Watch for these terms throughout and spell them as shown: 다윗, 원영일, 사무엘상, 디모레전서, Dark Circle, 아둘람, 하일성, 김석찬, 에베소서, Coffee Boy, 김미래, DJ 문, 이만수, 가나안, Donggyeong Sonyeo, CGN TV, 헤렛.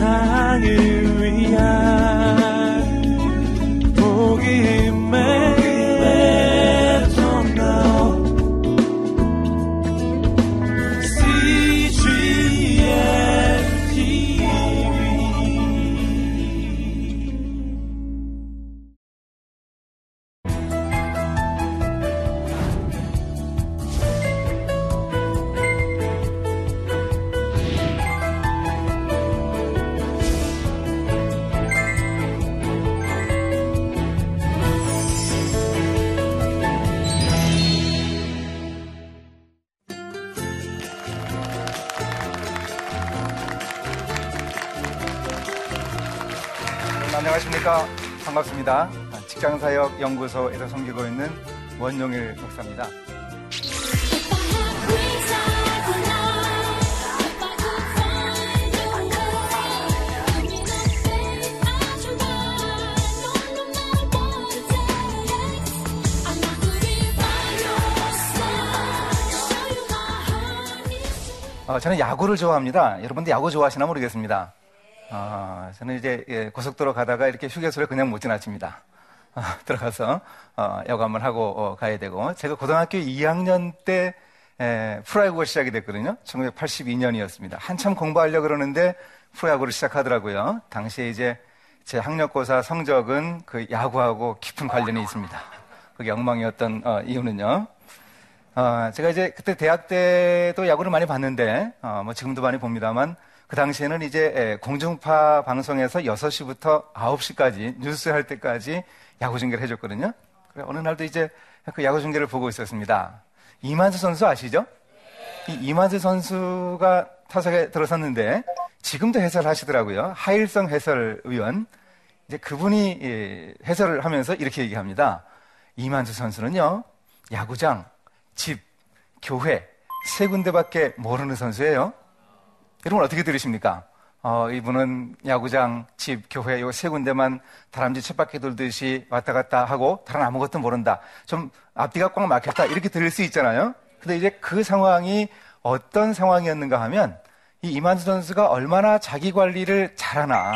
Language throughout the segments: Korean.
세상을 위한 복음의 CGN TV. 안녕하십니까. 반갑습니다. 직장사역 연구소에서 섬기고 있는 원영일 목사입니다. 저는 야구를 좋아합니다. 여러분들 야구 좋아하시나 모르겠습니다. 저는 이제 고속도로 가다가 이렇게 휴게소를 그냥 못 지나칩니다. 들어가서 야구 한번 하고 가야 되고, 제가 고등학교 2학년 때 프로야구가 시작이 됐거든요. 1982년이었습니다. 한참 공부하려고 그러는데 프로야구를 시작하더라고요. 당시에 이제 제 학력고사 성적은 그 야구하고 깊은 관련이 있습니다. 그게 엉망이었던 이유는요. 제가 이제 그때 대학 때도 야구를 많이 봤는데, 뭐 지금도 많이 봅니다만, 그 당시에는 이제 공중파 방송에서 6시부터 9시까지 뉴스 할 때까지 야구 중계를 해줬거든요. 그래, 어느 날도 이제 그 야구 중계를 보고 있었습니다. 이만수 선수 아시죠? 이 이만수 선수가 타석에 들어섰는데, 지금도 해설하시더라고요. 하일성 해설위원. 이제 그분이 해설을 하면서 이렇게 얘기합니다. 이만수 선수는요, 야구장, 집, 교회, 세 군데밖에 모르는 선수예요. 여러분 어떻게 들으십니까? 이분은 야구장, 집, 교회 요 세 군데만 다람쥐 쳇바퀴 돌듯이 왔다 갔다 하고 다른 아무것도 모른다, 좀 앞뒤가 꽉 막혔다, 이렇게 들을 수 있잖아요. 근데 이제 그 상황이 어떤 상황이었는가 하면, 이 이만수 선수가 얼마나 자기 관리를 잘하나,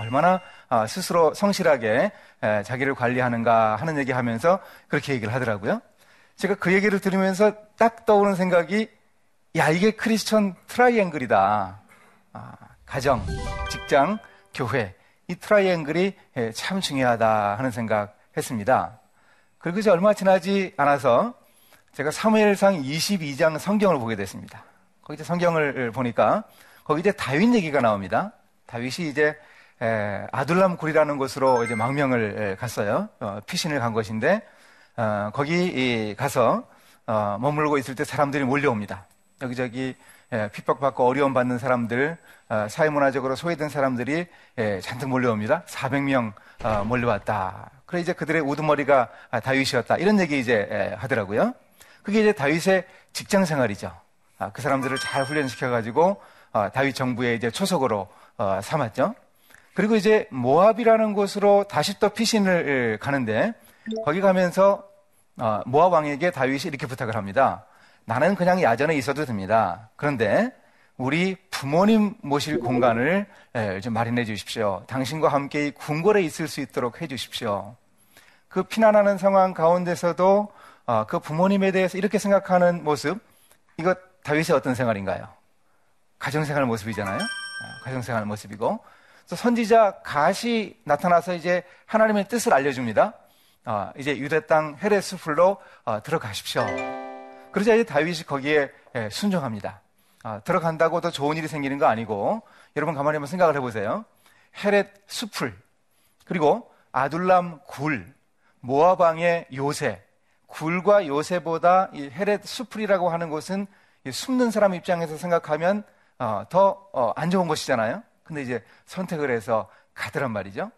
얼마나 스스로 성실하게 자기를 관리하는가 하는 얘기하면서 그렇게 얘기를 하더라고요. 제가 그 얘기를 들으면서 딱 떠오르는 생각이, 야, 이게 크리스천 트라이앵글이다. 가정, 직장, 교회, 이 트라이앵글이 참 중요하다 하는 생각했습니다. 그리고 이제 얼마 지나지 않아서 제가 사무엘상 22장 성경을 보게 됐습니다. 거기 이제 성경을 보니까 거기 이제 다윗 얘기가 나옵니다. 다윗이 이제 아둘람 굴이라는 곳으로 이제 망명을 갔어요. 피신을 간 것인데, 거기 가서 머물고 있을 때 사람들이 몰려옵니다. 여기저기 핍박받고 어려움 받는 사람들, 사회문화적으로 소외된 사람들이 잔뜩 몰려옵니다. 400명 몰려왔다. 그래, 이제 그들의 우두머리가 다윗이었다, 이런 얘기 이제 하더라고요. 그게 이제 다윗의 직장 생활이죠. 그 사람들을 잘 훈련시켜가지고 다윗 정부의 이제 초석으로 삼았죠. 그리고 이제 모압이라는 곳으로 다시 또 피신을 가는데, 거기 가면서 모압 왕에게 다윗이 이렇게 부탁을 합니다. 나는 그냥 야전에 있어도 됩니다. 그런데 우리 부모님 모실 공간을 좀 마련해 주십시오. 당신과 함께 궁궐에 있을 수 있도록 해 주십시오. 그 피난하는 상황 가운데서도 그 부모님에 대해서 이렇게 생각하는 모습, 이거 다윗의 어떤 생활인가요? 가정생활 모습이잖아요. 가정생활 모습이고, 또 선지자 갓이 나타나서 이제 하나님의 뜻을 알려줍니다. 이제 유대 땅 헤렛 숲으로 들어가십시오. 그러자 이제 다윗이 거기에 순종합니다. 들어간다고 더 좋은 일이 생기는 거 아니고, 여러분 가만히 한번 생각을 해보세요. 헤렛 수풀, 그리고 아둘람 굴, 모압 왕의 요새, 굴과 요새보다 이 헤렛 수풀이라고 하는 곳은 숨는 사람 입장에서 생각하면 더 안 좋은 곳이잖아요. 근데 이제 선택을 해서 가더란 말이죠.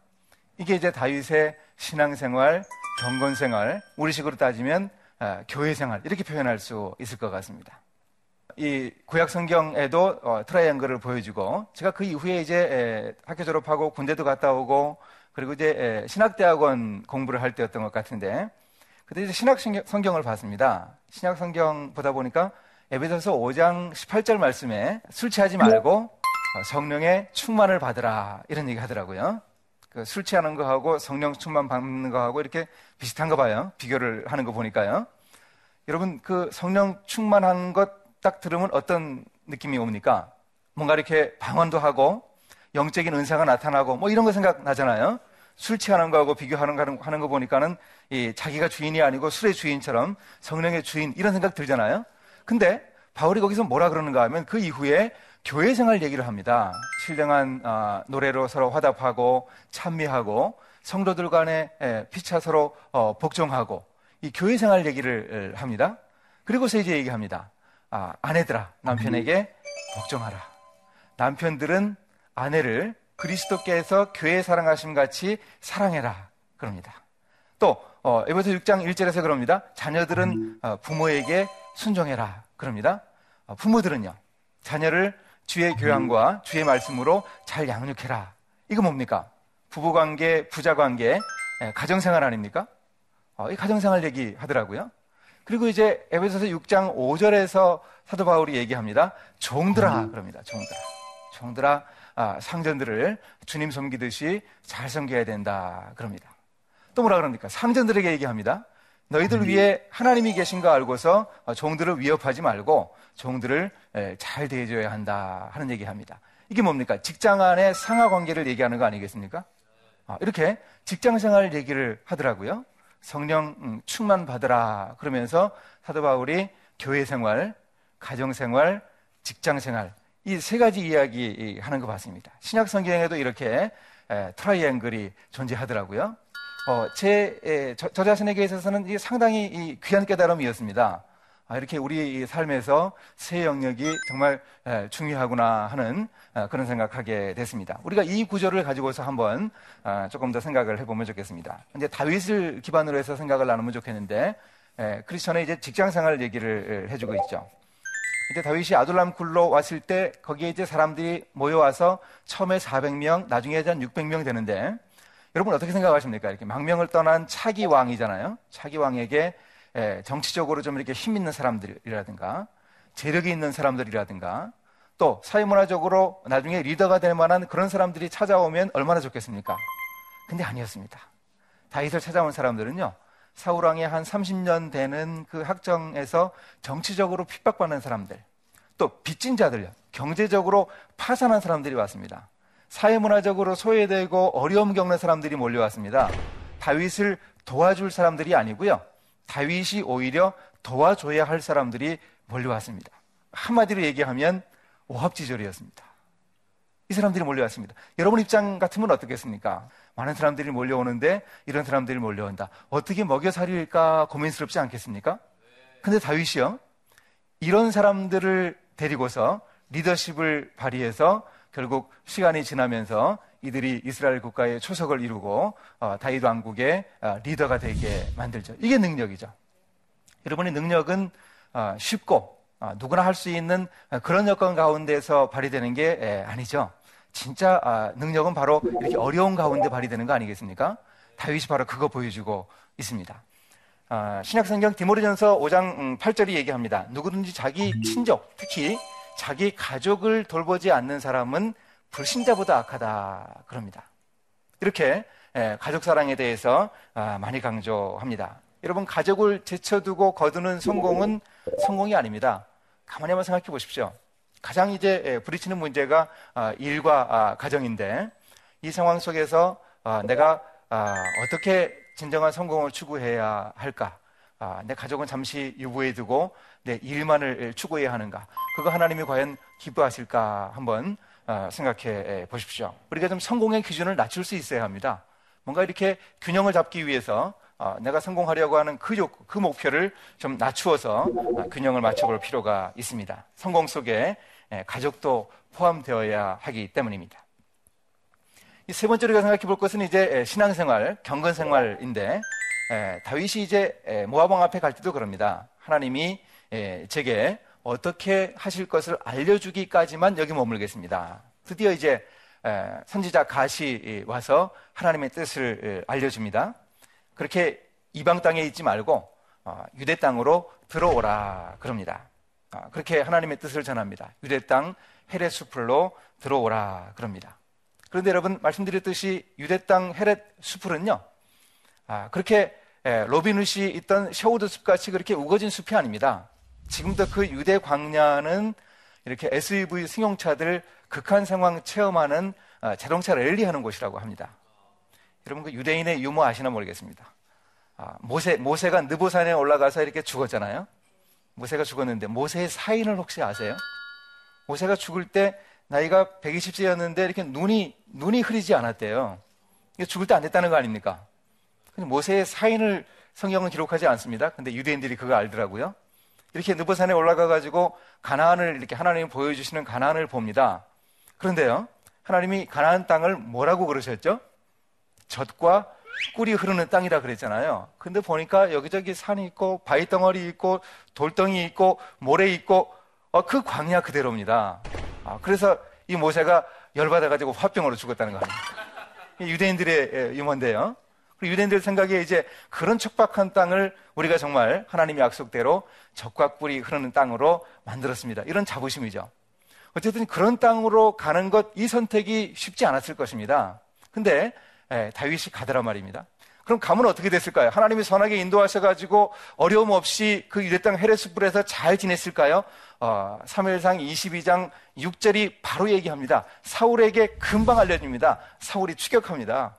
이게 이제 다윗의 신앙생활, 경건생활, 우리식으로 따지면 교회생활, 이렇게 표현할 수 있을 것 같습니다. 이 구약성경에도 트라이앵글을 보여주고, 제가 그 이후에 이제 학교 졸업하고 군대도 갔다 오고, 그리고 이제 신학대학원 공부를 할 때였던 것 같은데, 그때 이제 신약성경을 봤습니다. 신약성경 보다 보니까 에베소서 5장 18절 말씀에 술 취하지 말고 성령의 충만을 받으라 이런 얘기 하더라고요. 그 술 취하는 거하고 성령 충만 받는 거하고 이렇게 비슷한 거 봐요. 비교를 하는 거 보니까요. 여러분, 그 성령 충만한 것 딱 들으면 어떤 느낌이 옵니까? 뭔가 이렇게 방언도 하고 영적인 은사가 나타나고 뭐 이런 거 생각나잖아요. 술 취하는 거하고 비교하는 거 하는 거 보니까는 이 자기가 주인이 아니고 술의 주인처럼 성령의 주인 이런 생각 들잖아요. 근데 바울이 거기서 뭐라 그러는가 하면 그 이후에 교회 생활 얘기를 합니다. 신령한 노래로 서로 화답하고 찬미하고 성도들 간에 피차 서로 복종하고 이 교회 생활 얘기를 합니다. 그리고서 이제 얘기합니다. 아내들아 남편에게 복종하라. 남편들은 아내를 그리스도께서 교회 사랑하심 같이 사랑해라 그럽니다. 또 에베소서 6장 1절에서 그럽니다. 자녀들은 부모에게 순종해라 그럽니다. 부모들은요 자녀를 주의 교양과 주의 말씀으로 잘 양육해라. 이거 뭡니까? 부부관계, 부자관계, 가정생활 아닙니까? 이 가정생활 얘기 하더라고요. 그리고 이제 에베소서 6장 5절에서 사도 바울이 얘기합니다. 종들아 그럽니다. 종들아 상전들을 주님 섬기듯이 잘 섬겨야 된다 그럽니다. 또 뭐라 그럽니까? 상전들에게 얘기합니다. 너희들 위에 하나님이 계신 거 알고서 종들을 위협하지 말고 종들을 잘 대해줘야 한다 하는 얘기합니다. 이게 뭡니까? 직장 안의 상하관계를 얘기하는 거 아니겠습니까? 이렇게 직장생활 얘기를 하더라고요. 성령 충만 받으라 그러면서 사도 바울이 교회생활, 가정생활, 직장생활 이 세 가지 이야기 하는 거 봤습니다. 신약 성경에도 이렇게 트라이앵글이 존재하더라고요. 저 자신에게 있어서는 이게 상당히 귀한 깨달음이었습니다. 이렇게 우리 삶에서 세 영역이 정말 중요하구나 하는 그런 생각하게 됐습니다. 우리가 이 구절을 가지고서 한번 조금 더 생각을 해보면 좋겠습니다. 이제 다윗을 기반으로 해서 생각을 나누면 좋겠는데 크리스천의 이제 직장생활 얘기를 해주고 있죠. 이제 다윗이 아둘람 굴로 왔을 때 거기에 이제 사람들이 모여와서 처음에 400명, 나중에 한 600명 되는데 여러분 어떻게 생각하십니까? 이렇게 망명을 떠난 차기 왕이잖아요. 차기 왕에게 정치적으로 좀 이렇게 힘 있는 사람들이라든가 재력이 있는 사람들이라든가 또 사회문화적으로 나중에 리더가 될 만한 그런 사람들이 찾아오면 얼마나 좋겠습니까? 근데 아니었습니다. 다윗을 찾아온 사람들은요. 사울 왕의 한 30년 되는 그 학정에서 정치적으로 핍박받는 사람들, 또 빚진 자들요. 경제적으로 파산한 사람들이 왔습니다. 사회문화적으로 소외되고 어려움 겪는 사람들이 몰려왔습니다. 다윗을 도와줄 사람들이 아니고요. 다윗이 오히려 도와줘야 할 사람들이 몰려왔습니다. 한마디로 얘기하면 오합지졸이었습니다. 이 사람들이 몰려왔습니다. 여러분 입장 같으면 어떻겠습니까? 많은 사람들이 몰려오는데 이런 사람들이 몰려온다. 어떻게 먹여 살릴까 고민스럽지 않겠습니까? 근데 다윗이요. 이런 사람들을 데리고서 리더십을 발휘해서 결국 시간이 지나면서 이들이 이스라엘 국가의 초석을 이루고 다윗 왕국의 리더가 되게 만들죠. 이게 능력이죠. 여러분의 능력은 쉽고 누구나 할 수 있는 그런 여건 가운데서 발휘되는 게 아니죠. 진짜 능력은 바로 이렇게 어려운 가운데 발휘되는 거 아니겠습니까? 다윗이 바로 그거 보여주고 있습니다. 신약성경 디모레전서 5장 8절이 얘기합니다. 누구든지 자기 친족, 특히 자기 가족을 돌보지 않는 사람은 불신자보다 악하다 그럽니다. 이렇게 가족 사랑에 대해서 많이 강조합니다. 여러분 가족을 제쳐두고 거두는 성공은 성공이 아닙니다. 가만히 한번 생각해 보십시오. 가장 이제 부딪히는 문제가 일과 가정인데 이 상황 속에서 내가 어떻게 진정한 성공을 추구해야 할까? 내 가족은 잠시 유보해 두고 내 일만을 추구해야 하는가? 그거 하나님이 과연 기뻐하실까? 한번 생각해 보십시오. 우리가 좀 성공의 기준을 낮출 수 있어야 합니다. 뭔가 이렇게 균형을 잡기 위해서 내가 성공하려고 하는 그 목표를 좀 낮추어서 균형을 맞춰볼 필요가 있습니다. 성공 속에 가족도 포함되어야 하기 때문입니다. 이 세 번째로 생각해 볼 것은 이제 신앙생활, 경건생활인데 다윗이 이제 모압왕 앞에 갈 때도 그럽니다. 하나님이 제게 어떻게 하실 것을 알려주기까지만 여기 머물겠습니다. 드디어 이제 선지자 가시 와서 하나님의 뜻을 알려줍니다. 그렇게 이방 땅에 있지 말고 유대 땅으로 들어오라 그럽니다. 그렇게 하나님의 뜻을 전합니다. 유대 땅 헤렛 수풀로 들어오라 그럽니다. 그런데 여러분 말씀드렸듯이 유대 땅 헤렛 수풀은요, 그렇게 로빈훗이 있던 셔우드 숲같이 그렇게 우거진 숲이 아닙니다. 지금도 그 유대 광야는 이렇게 SUV 승용차들 극한 상황 체험하는 자동차 랠리하는 곳이라고 합니다. 여러분 그 유대인의 유머 아시나 모르겠습니다. 모세가 느보산에 올라가서 이렇게 죽었잖아요. 모세가 죽었는데 모세의 사인을 혹시 아세요? 모세가 죽을 때 나이가 120세였는데 이렇게 눈이 흐리지 않았대요. 죽을 때 안 됐다는 거 아닙니까? 모세의 사인을 성경은 기록하지 않습니다. 근데 유대인들이 그거 알더라고요. 이렇게 느보산에 올라가가지고 가나안을 이렇게 하나님이 보여주시는 가나안을 봅니다. 그런데요, 하나님이 가나안 땅을 뭐라고 그러셨죠? 젖과 꿀이 흐르는 땅이라 그랬잖아요. 근데 보니까 여기저기 산이 있고 바위 덩어리 있고 돌덩이 있고 모래 있고 그 광야 그대로입니다. 그래서 이 모세가 열받아가지고 화병으로 죽었다는 겁니다. 유대인들의 유머인데요. 유대인들 생각에 이제 그런 척박한 땅을 우리가 정말 하나님의 약속대로 젖과 꿀이 흐르는 땅으로 만들었습니다. 이런 자부심이죠. 어쨌든 그런 땅으로 가는 것, 이 선택이 쉽지 않았을 것입니다. 근데 다윗이 가더라 말입니다. 그럼 가면 어떻게 됐을까요? 하나님이 선하게 인도하셔가지고 어려움 없이 그 유대 땅 헤렛 숲에서 잘 지냈을까요? 사무엘상 22장 6절이 바로 얘기합니다. 사울에게 금방 알려줍니다. 사울이 추격합니다.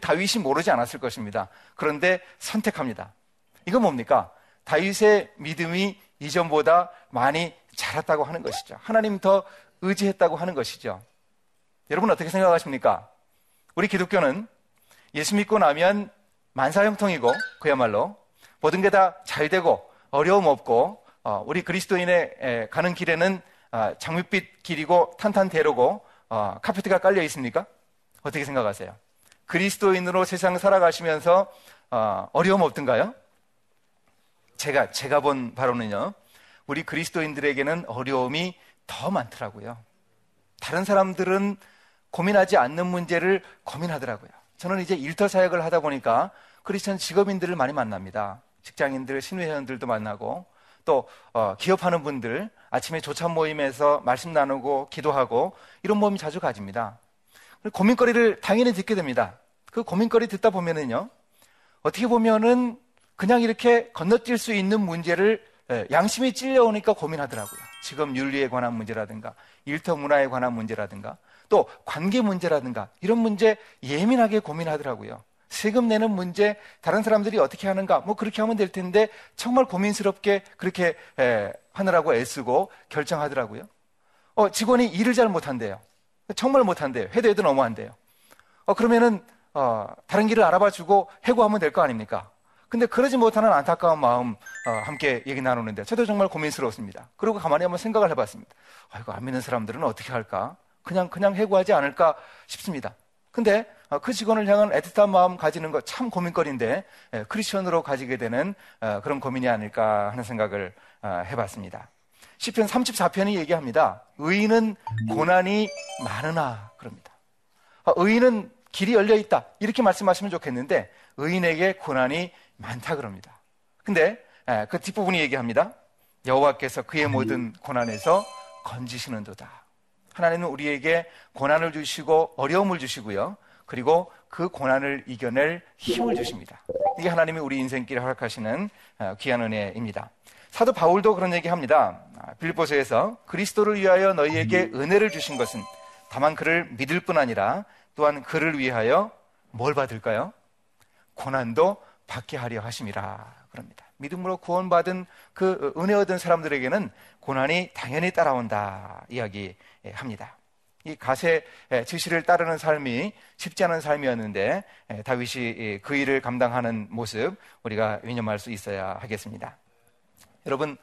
다윗이 모르지 않았을 것입니다. 그런데 선택합니다. 이건 뭡니까? 다윗의 믿음이 이전보다 많이 자랐다고 하는 것이죠. 하나님 더 의지했다고 하는 것이죠. 여러분 어떻게 생각하십니까? 우리 기독교는 예수 믿고 나면 만사형통이고 그야말로 모든 게 다 잘되고 어려움 없고 우리 그리스도인의 가는 길에는 장밋빛 길이고 탄탄대로고 카페트가 깔려 있습니까? 어떻게 생각하세요? 그리스도인으로 세상 살아가시면서 어려움 없던가요? 제가 본 바로는요, 우리 그리스도인들에게는 어려움이 더 많더라고요. 다른 사람들은 고민하지 않는 문제를 고민하더라고요. 저는 이제 일터 사역을 하다 보니까 크리스천 직업인들을 많이 만납니다. 직장인들, 신회원들도 만나고 또 기업하는 분들, 아침에 조찬 모임에서 말씀 나누고 기도하고 이런 모임 자주 가집니다. 고민거리를 당연히 듣게 됩니다. 그 고민거리 듣다 보면은요, 어떻게 보면은 그냥 이렇게 건너뛸 수 있는 문제를 양심이 찔려오니까 고민하더라고요. 직업 윤리에 관한 문제라든가 일터 문화에 관한 문제라든가 또 관계 문제라든가 이런 문제 예민하게 고민하더라고요. 세금 내는 문제, 다른 사람들이 어떻게 하는가, 뭐 그렇게 하면 될 텐데 정말 고민스럽게 그렇게 하느라고 애쓰고 결정하더라고요. 직원이 일을 잘 못한대요. 정말 못한대요. 해도 해도 너무 한대요. 그러면은 다른 길을 알아봐주고 해고하면 될 거 아닙니까? 근데 그러지 못하는 안타까운 마음 함께 얘기 나누는데 저도 정말 고민스러웠습니다. 그리고 가만히 한번 생각을 해봤습니다. 아이고, 안 믿는 사람들은 어떻게 할까? 그냥 해고하지 않을까 싶습니다. 근데 그 직원을 향한 애틋한 마음 가지는 거 참 고민거리인데 크리스천으로 가지게 되는 그런 고민이 아닐까 하는 생각을 해봤습니다. 시편 34편이 얘기합니다. 의인은 고난이 많으나 그럽니다. 의인은 길이 열려있다 이렇게 말씀하시면 좋겠는데 의인에게 고난이 많다 그럽니다. 근데 그 뒷부분이 얘기합니다. 여호와께서 그의 모든 고난에서 건지시는 도다. 하나님은 우리에게 고난을 주시고 어려움을 주시고요, 그리고 그 고난을 이겨낼 힘을 주십니다. 이게 하나님이 우리 인생길에 허락하시는 귀한 은혜입니다. 사도 바울도 그런 얘기합니다. 빌립보서에서 그리스도를 위하여 너희에게 은혜를 주신 것은 다만 그를 믿을 뿐 아니라 또한 그를 위하여 뭘 받을까요? 고난도 받게 하려 하심이라 그럽니다. 믿음으로 구원받은 그 은혜 얻은 사람들에게는 고난이 당연히 따라온다 이야기합니다. 이 갓의 지시를 따르는 삶이 쉽지 않은 삶이었는데 다윗이 그 일을 감당하는 모습 우리가 유념할 수 있어야 하겠습니다. 여러분,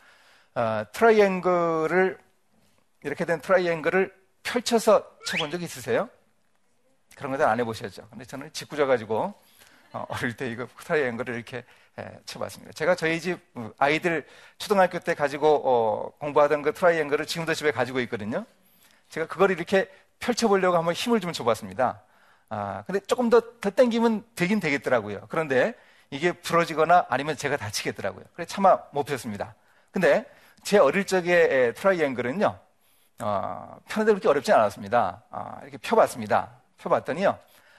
트라이앵글을, 이렇게 된 트라이앵글을 펼쳐서 쳐본 적 있으세요? 그런 거는 안 해보셨죠? 근데 저는 짓궂어가지고 어릴 때 이거 트라이앵글을 이렇게 쳐봤습니다. 제가 저희 집 아이들 초등학교 때 가지고 공부하던 그 트라이앵글을 지금도 집에 가지고 있거든요. 제가 그걸 이렇게 펼쳐보려고 한번 힘을 좀 줘봤습니다. 근데 조금 더 당기면 되긴 되겠더라고요. 그런데 이게 부러지거나 아니면 제가 다치겠더라고요. 그래서 차마 못 폈습니다. 근데 제 어릴 적에 트라이앵글은요, 펴는데 그렇게 어렵진 않았습니다. 이렇게 펴봤습니다. 펴봤더니요,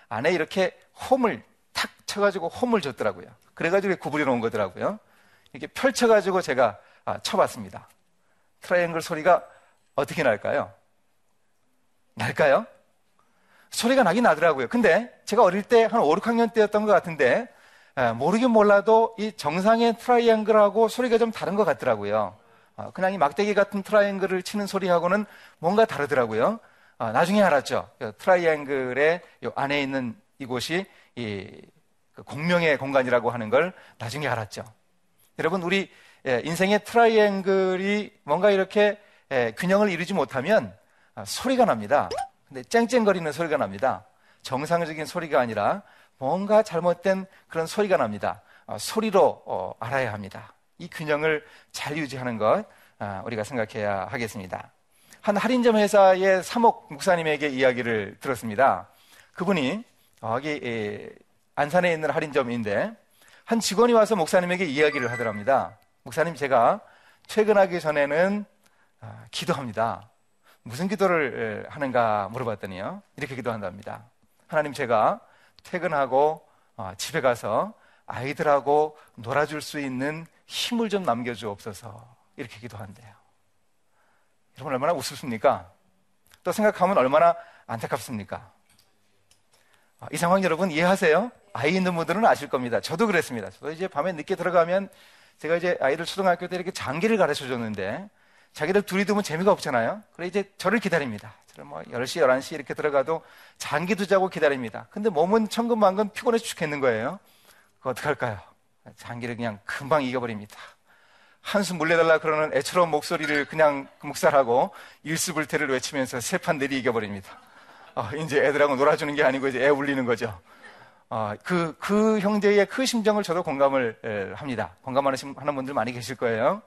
안에 이렇게 홈을 탁 쳐가지고 홈을 줬더라고요. 그래가지고 구부려 놓은 거더라고요. 이렇게 펼쳐가지고 제가 쳐봤습니다. 트라이앵글 소리가 어떻게 날까요? 날까요? 소리가 나긴 나더라고요. 근데 제가 어릴 때 한 5, 6학년 때였던 것 같은데 모르긴 몰라도 이 정상의 트라이앵글하고 소리가 좀 다른 것 같더라고요. 그냥 이 막대기 같은 트라이앵글을 치는 소리하고는 뭔가 다르더라고요. 나중에 알았죠. 트라이앵글의 요 안에 있는 이곳이 이 공명의 공간이라고 하는 걸 나중에 알았죠. 여러분, 우리 인생의 트라이앵글이 뭔가 이렇게 균형을 이루지 못하면 소리가 납니다. 근데 쨍쨍거리는 소리가 납니다. 정상적인 소리가 아니라 뭔가 잘못된 그런 소리가 납니다. 소리로 알아야 합니다. 이 균형을 잘 유지하는 것 우리가 생각해야 하겠습니다. 한 할인점 회사의 사목 목사님에게 이야기를 들었습니다. 그분이 여기 안산에 있는 할인점인데 한 직원이 와서 목사님에게 이야기를 하더랍니다. 목사님, 제가 퇴근하기 전에는 기도합니다. 무슨 기도를 하는가 물어봤더니요, 이렇게 기도한답니다. 하나님, 제가 퇴근하고 집에 가서 아이들하고 놀아줄 수 있는 힘을 좀 남겨주옵소서, 이렇게 기도한대요. 여러분, 얼마나 우습습니까? 또 생각하면 얼마나 안타깝습니까? 이 상황 여러분 이해하세요? 아이 있는 분들은 아실 겁니다. 저도 그랬습니다. 저도 이제 밤에 늦게 들어가면, 제가 이제 아이들 초등학교 때 이렇게 장기를 가르쳐 줬는데 자기들 둘이 두면 재미가 없잖아요. 그래 이제 저를 기다립니다. 저를 뭐 10시, 11시 이렇게 들어가도 장기 두자고 기다립니다. 근데 몸은 천근만근 피곤해 죽겠는 거예요. 그거 어떡할까요? 장기를 그냥 금방 이겨버립니다. 한숨 물려달라 그러는 애처로운 목소리를 그냥 묵살하고 일수불태를 외치면서 세판 내리 이겨버립니다. 이제 애들하고 놀아주는 게 아니고 이제 애 울리는 거죠. 그 형제의 그 심정을 저도 공감을 합니다. 공감하는 분들 많이 계실 거예요.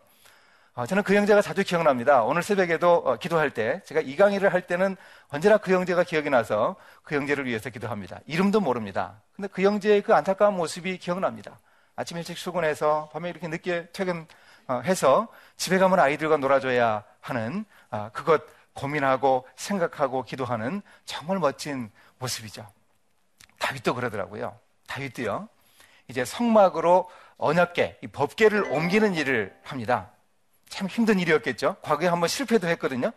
저는 그 형제가 자주 기억납니다. 오늘 새벽에도 기도할 때, 제가 이 강의를 할 때는 언제나 그 형제가 기억이 나서 그 형제를 위해서 기도합니다. 이름도 모릅니다. 근데 그 형제의 그 안타까운 모습이 기억납니다. 아침 일찍 출근해서 밤에 이렇게 늦게 퇴근해서 집에 가면 아이들과 놀아줘야 하는, 그것 고민하고 생각하고 기도하는 정말 멋진 모습이죠. 다윗도 그러더라고요. 다윗도요, 이제 성막으로 언약궤, 이 법궤를 옮기는 일을 합니다. 참 힘든 일이었겠죠. 과거에 한번 실패도 했거든요.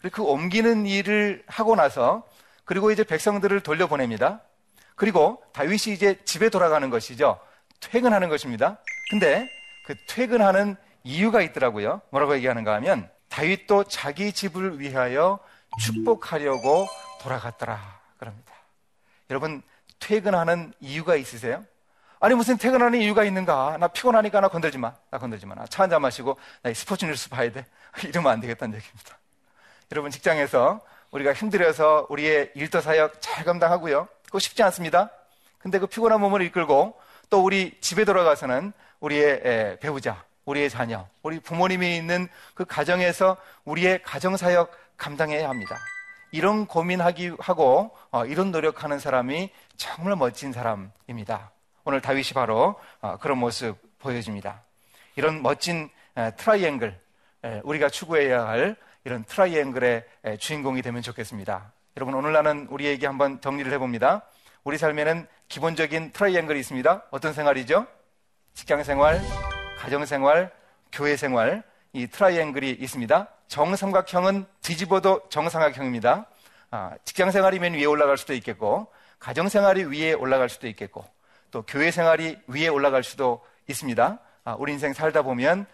그리고 그 옮기는 일을 하고 나서, 그리고 이제 백성들을 돌려보냅니다. 그리고 다윗이 이제 집에 돌아가는 것이죠. 퇴근하는 것입니다. 근데 그 퇴근하는 이유가 있더라고요. 뭐라고 얘기하는가 하면, 다윗도 자기 집을 위하여 축복하려고 돌아갔더라 그럽니다. 여러분, 퇴근하는 이유가 있으세요? 아니, 무슨 퇴근하는 이유가 있는가? 나 피곤하니까 나 건들지 마. 나 건들지 마. 나 차 한잔 마시고 나 스포츠 뉴스 봐야 돼. 이러면 안 되겠다는 얘기입니다. 여러분, 직장에서 우리가 힘들어서 우리의 일터 사역 잘 감당하고요. 그거 쉽지 않습니다. 근데 그 피곤한 몸을 이끌고 또 우리 집에 돌아가서는 우리의 배우자, 우리의 자녀, 우리 부모님이 있는 그 가정에서 우리의 가정 사역 감당해야 합니다. 이런 고민하고 이런 노력하는 사람이 정말 멋진 사람입니다. 오늘 다윗이 바로 그런 모습 보여줍니다. 이런 멋진 트라이앵글, 우리가 추구해야 할 이런 트라이앵글의 주인공이 되면 좋겠습니다. 여러분, 오늘 나는 우리에게 한번 정리를 해봅니다. 우리 삶에는 기본적인 트라이앵글이 있습니다. 어떤 생활이죠? 직장생활, 가정생활, 교회생활, 이 트라이앵글이 있습니다. 정삼각형은 뒤집어도 정삼각형입니다. 직장생활이면 위에 올라갈 수도 있겠고, 가정생활이 위에 올라갈 수도 있겠고, 또 교회 생활이 위에 올라갈 수도 있습니다. 우리 인생 살다 보면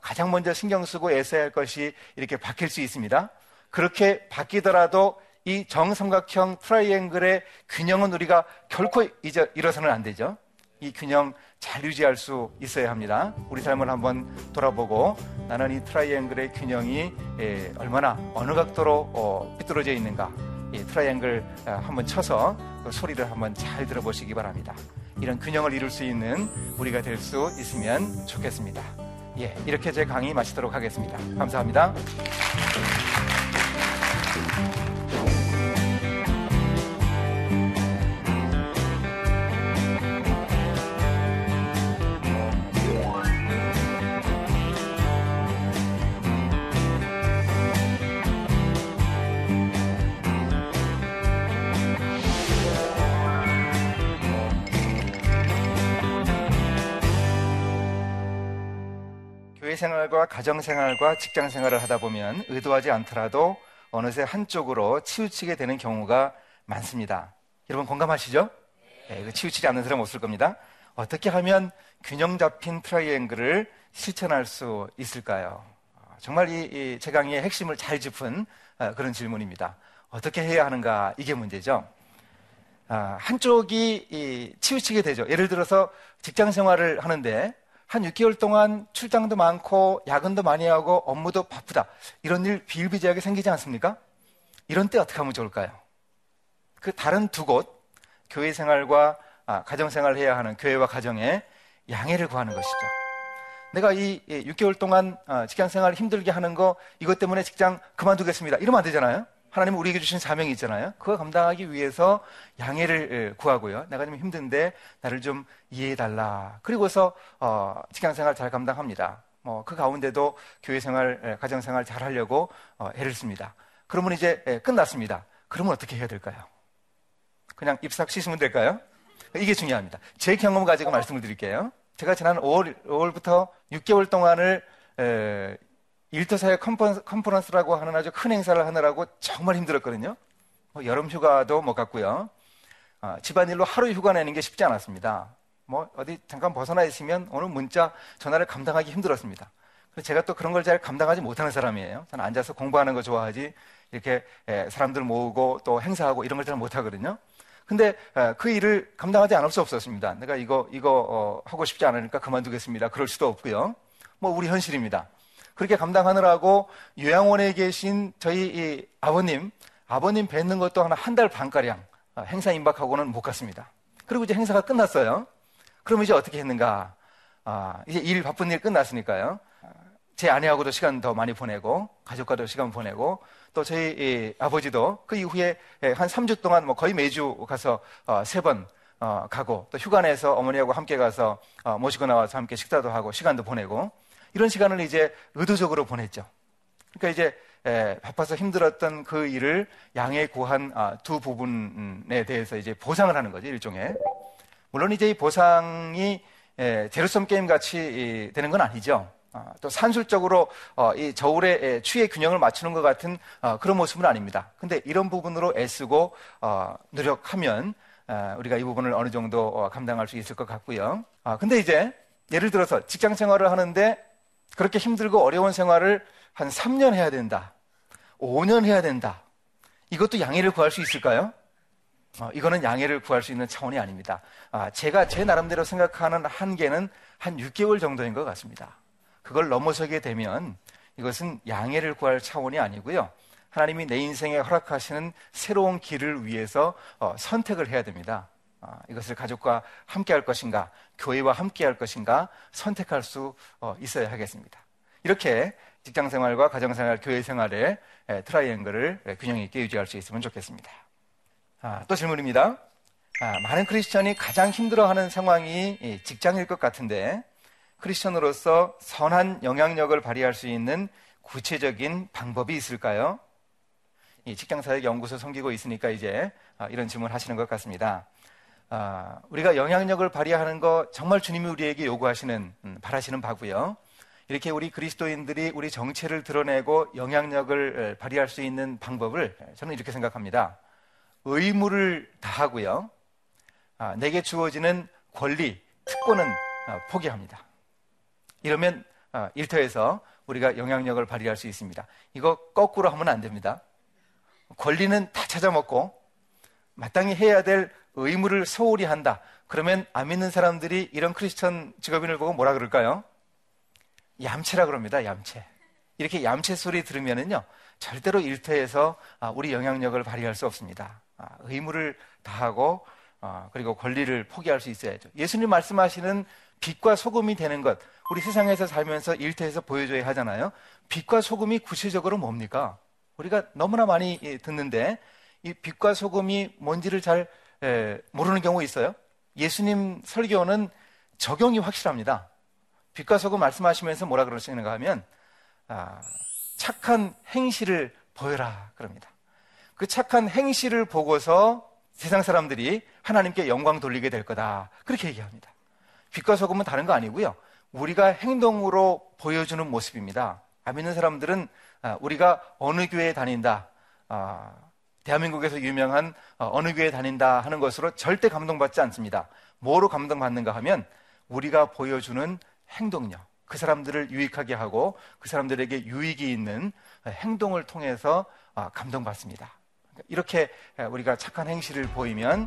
가장 먼저 신경 쓰고 애써야 할 것이 이렇게 바뀔 수 있습니다. 그렇게 바뀌더라도 이 정삼각형 트라이앵글의 균형은 우리가 결코 잃어서는 안 되죠. 이 균형 잘 유지할 수 있어야 합니다. 우리 삶을 한번 돌아보고, 나는 이 트라이앵글의 균형이 얼마나 어느 각도로 삐뚤어져 있는가, 이 트라이앵글 한번 쳐서 그 소리를 한번 잘 들어보시기 바랍니다. 이런 균형을 이룰 수 있는 우리가 될 수 있으면 좋겠습니다. 예, 이렇게 제 강의 마치도록 하겠습니다. 감사합니다. 생활과 가정 생활과 직장 생활을 하다 보면 의도하지 않더라도 어느새 한쪽으로 치우치게 되는 경우가 많습니다. 여러분 공감하시죠? 네, 치우치지 않는 사람 없을 겁니다. 어떻게 하면 균형 잡힌 트라이앵글을 실천할 수 있을까요? 정말 제 강의의 핵심을 잘 짚은 그런 질문입니다. 어떻게 해야 하는가, 이게 문제죠. 한쪽이 치우치게 되죠. 예를 들어서 직장 생활을 하는데 한 6개월 동안 출장도 많고 야근도 많이 하고 업무도 바쁘다, 이런 일 비일비재하게 생기지 않습니까? 이런 때 어떻게 하면 좋을까요? 그 다른 두 곳, 교회 생활과 가정 생활을 해야 하는 교회와 가정에 양해를 구하는 것이죠. 내가 이 6개월 동안 직장 생활을 힘들게 하는 거, 이것 때문에 직장 그만두겠습니다, 이러면 안 되잖아요. 하나님은 우리에게 주신 사명이 있잖아요. 그거 감당하기 위해서 양해를 구하고요, 내가 좀 힘든데 나를 좀 이해해달라, 그리고서 직장생활 잘 감당합니다. 그 가운데도 교회생활, 가정생활 잘 하려고 애를 씁니다. 그러면 이제 끝났습니다. 그러면 어떻게 해야 될까요? 그냥 입싹 씻으면 될까요? 이게 중요합니다. 제 경험을 가지고 말씀을 드릴게요. 제가 지난 5월부터 6개월 동안을 일터사회 컨퍼런스라고 하는 아주 큰 행사를 하느라고 정말 힘들었거든요. 여름 휴가도 못 갔고요. 집안일로 하루 휴가 내는 게 쉽지 않았습니다. 어디 잠깐 벗어나 있으면 오늘 문자, 전화를 감당하기 힘들었습니다. 그래서 제가 또 그런 걸 잘 감당하지 못하는 사람이에요. 저는 앉아서 공부하는 거 좋아하지, 이렇게 사람들 모으고 또 행사하고 이런 걸 잘 못하거든요. 근데 그 일을 감당하지 않을 수 없었습니다. 내가 이거 하고 싶지 않으니까 그만두겠습니다, 그럴 수도 없고요. 우리 현실입니다. 그렇게 감당하느라고 요양원에 계신 저희 이 아버님 뵙는 것도 한 달 반가량 행사 임박하고는 못 갔습니다. 그리고 이제 행사가 끝났어요. 그럼 이제 어떻게 했는가? 이제 바쁜 일 끝났으니까요. 제 아내하고도 시간 더 많이 보내고, 가족과도 시간 보내고, 또 저희 이 아버지도 그 이후에 한 3주 동안 거의 매주 가서 3번 가고, 또 휴가 내서 어머니하고 함께 가서 모시고 나와서 함께 식사도 하고 시간도 보내고, 이런 시간을 이제 의도적으로 보냈죠. 그러니까 이제 바빠서 힘들었던 그 일을 양해 구한 두 부분에 대해서 이제 보상을 하는 거죠, 일종의. 물론 이제 이 보상이 제로섬 게임 같이 되는 건 아니죠. 또 산술적으로 이 저울의 추의 균형을 맞추는 것 같은 그런 모습은 아닙니다. 근데 이런 부분으로 애쓰고 노력하면 우리가 이 부분을 어느 정도 감당할 수 있을 것 같고요. 근데 이제 예를 들어서 직장 생활을 하는데 그렇게 힘들고 어려운 생활을 한 3년 해야 된다, 5년 해야 된다, 이것도 양해를 구할 수 있을까요? 이거는 양해를 구할 수 있는 차원이 아닙니다. 제가 제 나름대로 생각하는 한계는 한 6개월 정도인 것 같습니다. 그걸 넘어서게 되면 이것은 양해를 구할 차원이 아니고요, 하나님이 내 인생에 허락하시는 새로운 길을 위해서 선택을 해야 됩니다. 이것을 가족과 함께 할 것인가, 교회와 함께 할 것인가 선택할 수 있어야 하겠습니다. 이렇게 직장생활과 가정생활, 교회생활의 트라이앵글을 균형 있게 유지할 수 있으면 좋겠습니다. 또 질문입니다. 많은 크리스천이 가장 힘들어하는 상황이 직장일 것 같은데, 크리스천으로서 선한 영향력을 발휘할 수 있는 구체적인 방법이 있을까요? 직장사회연구소 섬기고 있으니까 이제 이런 질문 하시는 것 같습니다. 우리가 영향력을 발휘하는 거 정말 주님이 우리에게 요구하시는, 바라시는 바고요. 이렇게 우리 그리스도인들이 우리 정체를 드러내고 영향력을 발휘할 수 있는 방법을 저는 이렇게 생각합니다. 의무를 다하고요, 내게 주어지는 권리, 특권은 포기합니다. 이러면 일터에서 우리가 영향력을 발휘할 수 있습니다. 이거 거꾸로 하면 안 됩니다. 권리는 다 찾아먹고 마땅히 해야 될 의무를 소홀히 한다, 그러면 안 믿는 사람들이 이런 크리스천 직업인을 보고 뭐라 그럴까요? 얌체라 그럽니다. 얌체. 이렇게 얌체 소리 들으면은요, 절대로 일터에서 우리 영향력을 발휘할 수 없습니다. 의무를 다하고 그리고 권리를 포기할 수 있어야죠. 예수님 말씀하시는 빛과 소금이 되는 것, 우리 세상에서 살면서 일터에서 보여줘야 하잖아요. 빛과 소금이 구체적으로 뭡니까? 우리가 너무나 많이 듣는데 이 빛과 소금이 뭔지를 잘 모르는 경우 있어요. 예수님 설교는 적용이 확실합니다. 빛과 소금 말씀하시면서 뭐라 그러시는가 하면, 착한 행실을 보여라 그럽니다. 그 착한 행실을 보고서 세상 사람들이 하나님께 영광 돌리게 될 거다, 그렇게 얘기합니다. 빛과 소금은 다른 거 아니고요, 우리가 행동으로 보여주는 모습입니다. 안 믿는 사람들은 우리가 어느 교회에 다닌다, 대한민국에서 유명한 어느 교회에 다닌다 하는 것으로 절대 감동받지 않습니다. 뭐로 감동받는가 하면 우리가 보여주는 행동력, 그 사람들을 유익하게 하고 그 사람들에게 유익이 있는 행동을 통해서 감동받습니다. 이렇게 우리가 착한 행실을 보이면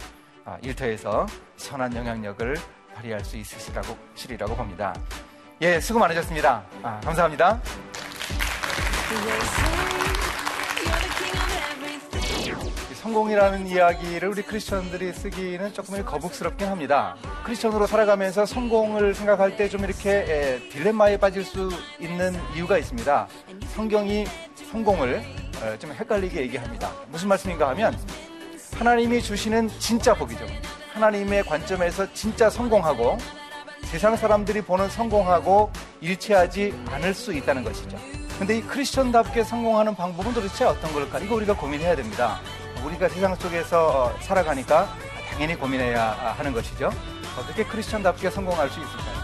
일터에서 선한 영향력을 발휘할 수 있으리라고 봅니다. 예, 수고 많으셨습니다. 감사합니다. 성공이라는 이야기를 우리 크리스천들이 쓰기는 조금 거북스럽긴 합니다. 크리스천으로 살아가면서 성공을 생각할 때 좀 이렇게 딜레마에 빠질 수 있는 이유가 있습니다. 성경이 성공을 좀 헷갈리게 얘기합니다. 무슨 말씀인가 하면 하나님이 주시는 진짜 복이죠. 하나님의 관점에서 진짜 성공하고 세상 사람들이 보는 성공하고 일치하지 않을 수 있다는 것이죠. 근데 이 크리스천답게 성공하는 방법은 도대체 어떤 걸까? 이거 우리가 고민해야 됩니다. 우리가 세상 속에서 살아가니까 당연히 고민해야 하는 것이죠. 어떻게 크리스천답게 성공할 수 있을까요?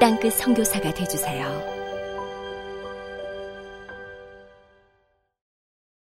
땅끝 선교사가 되어주세요.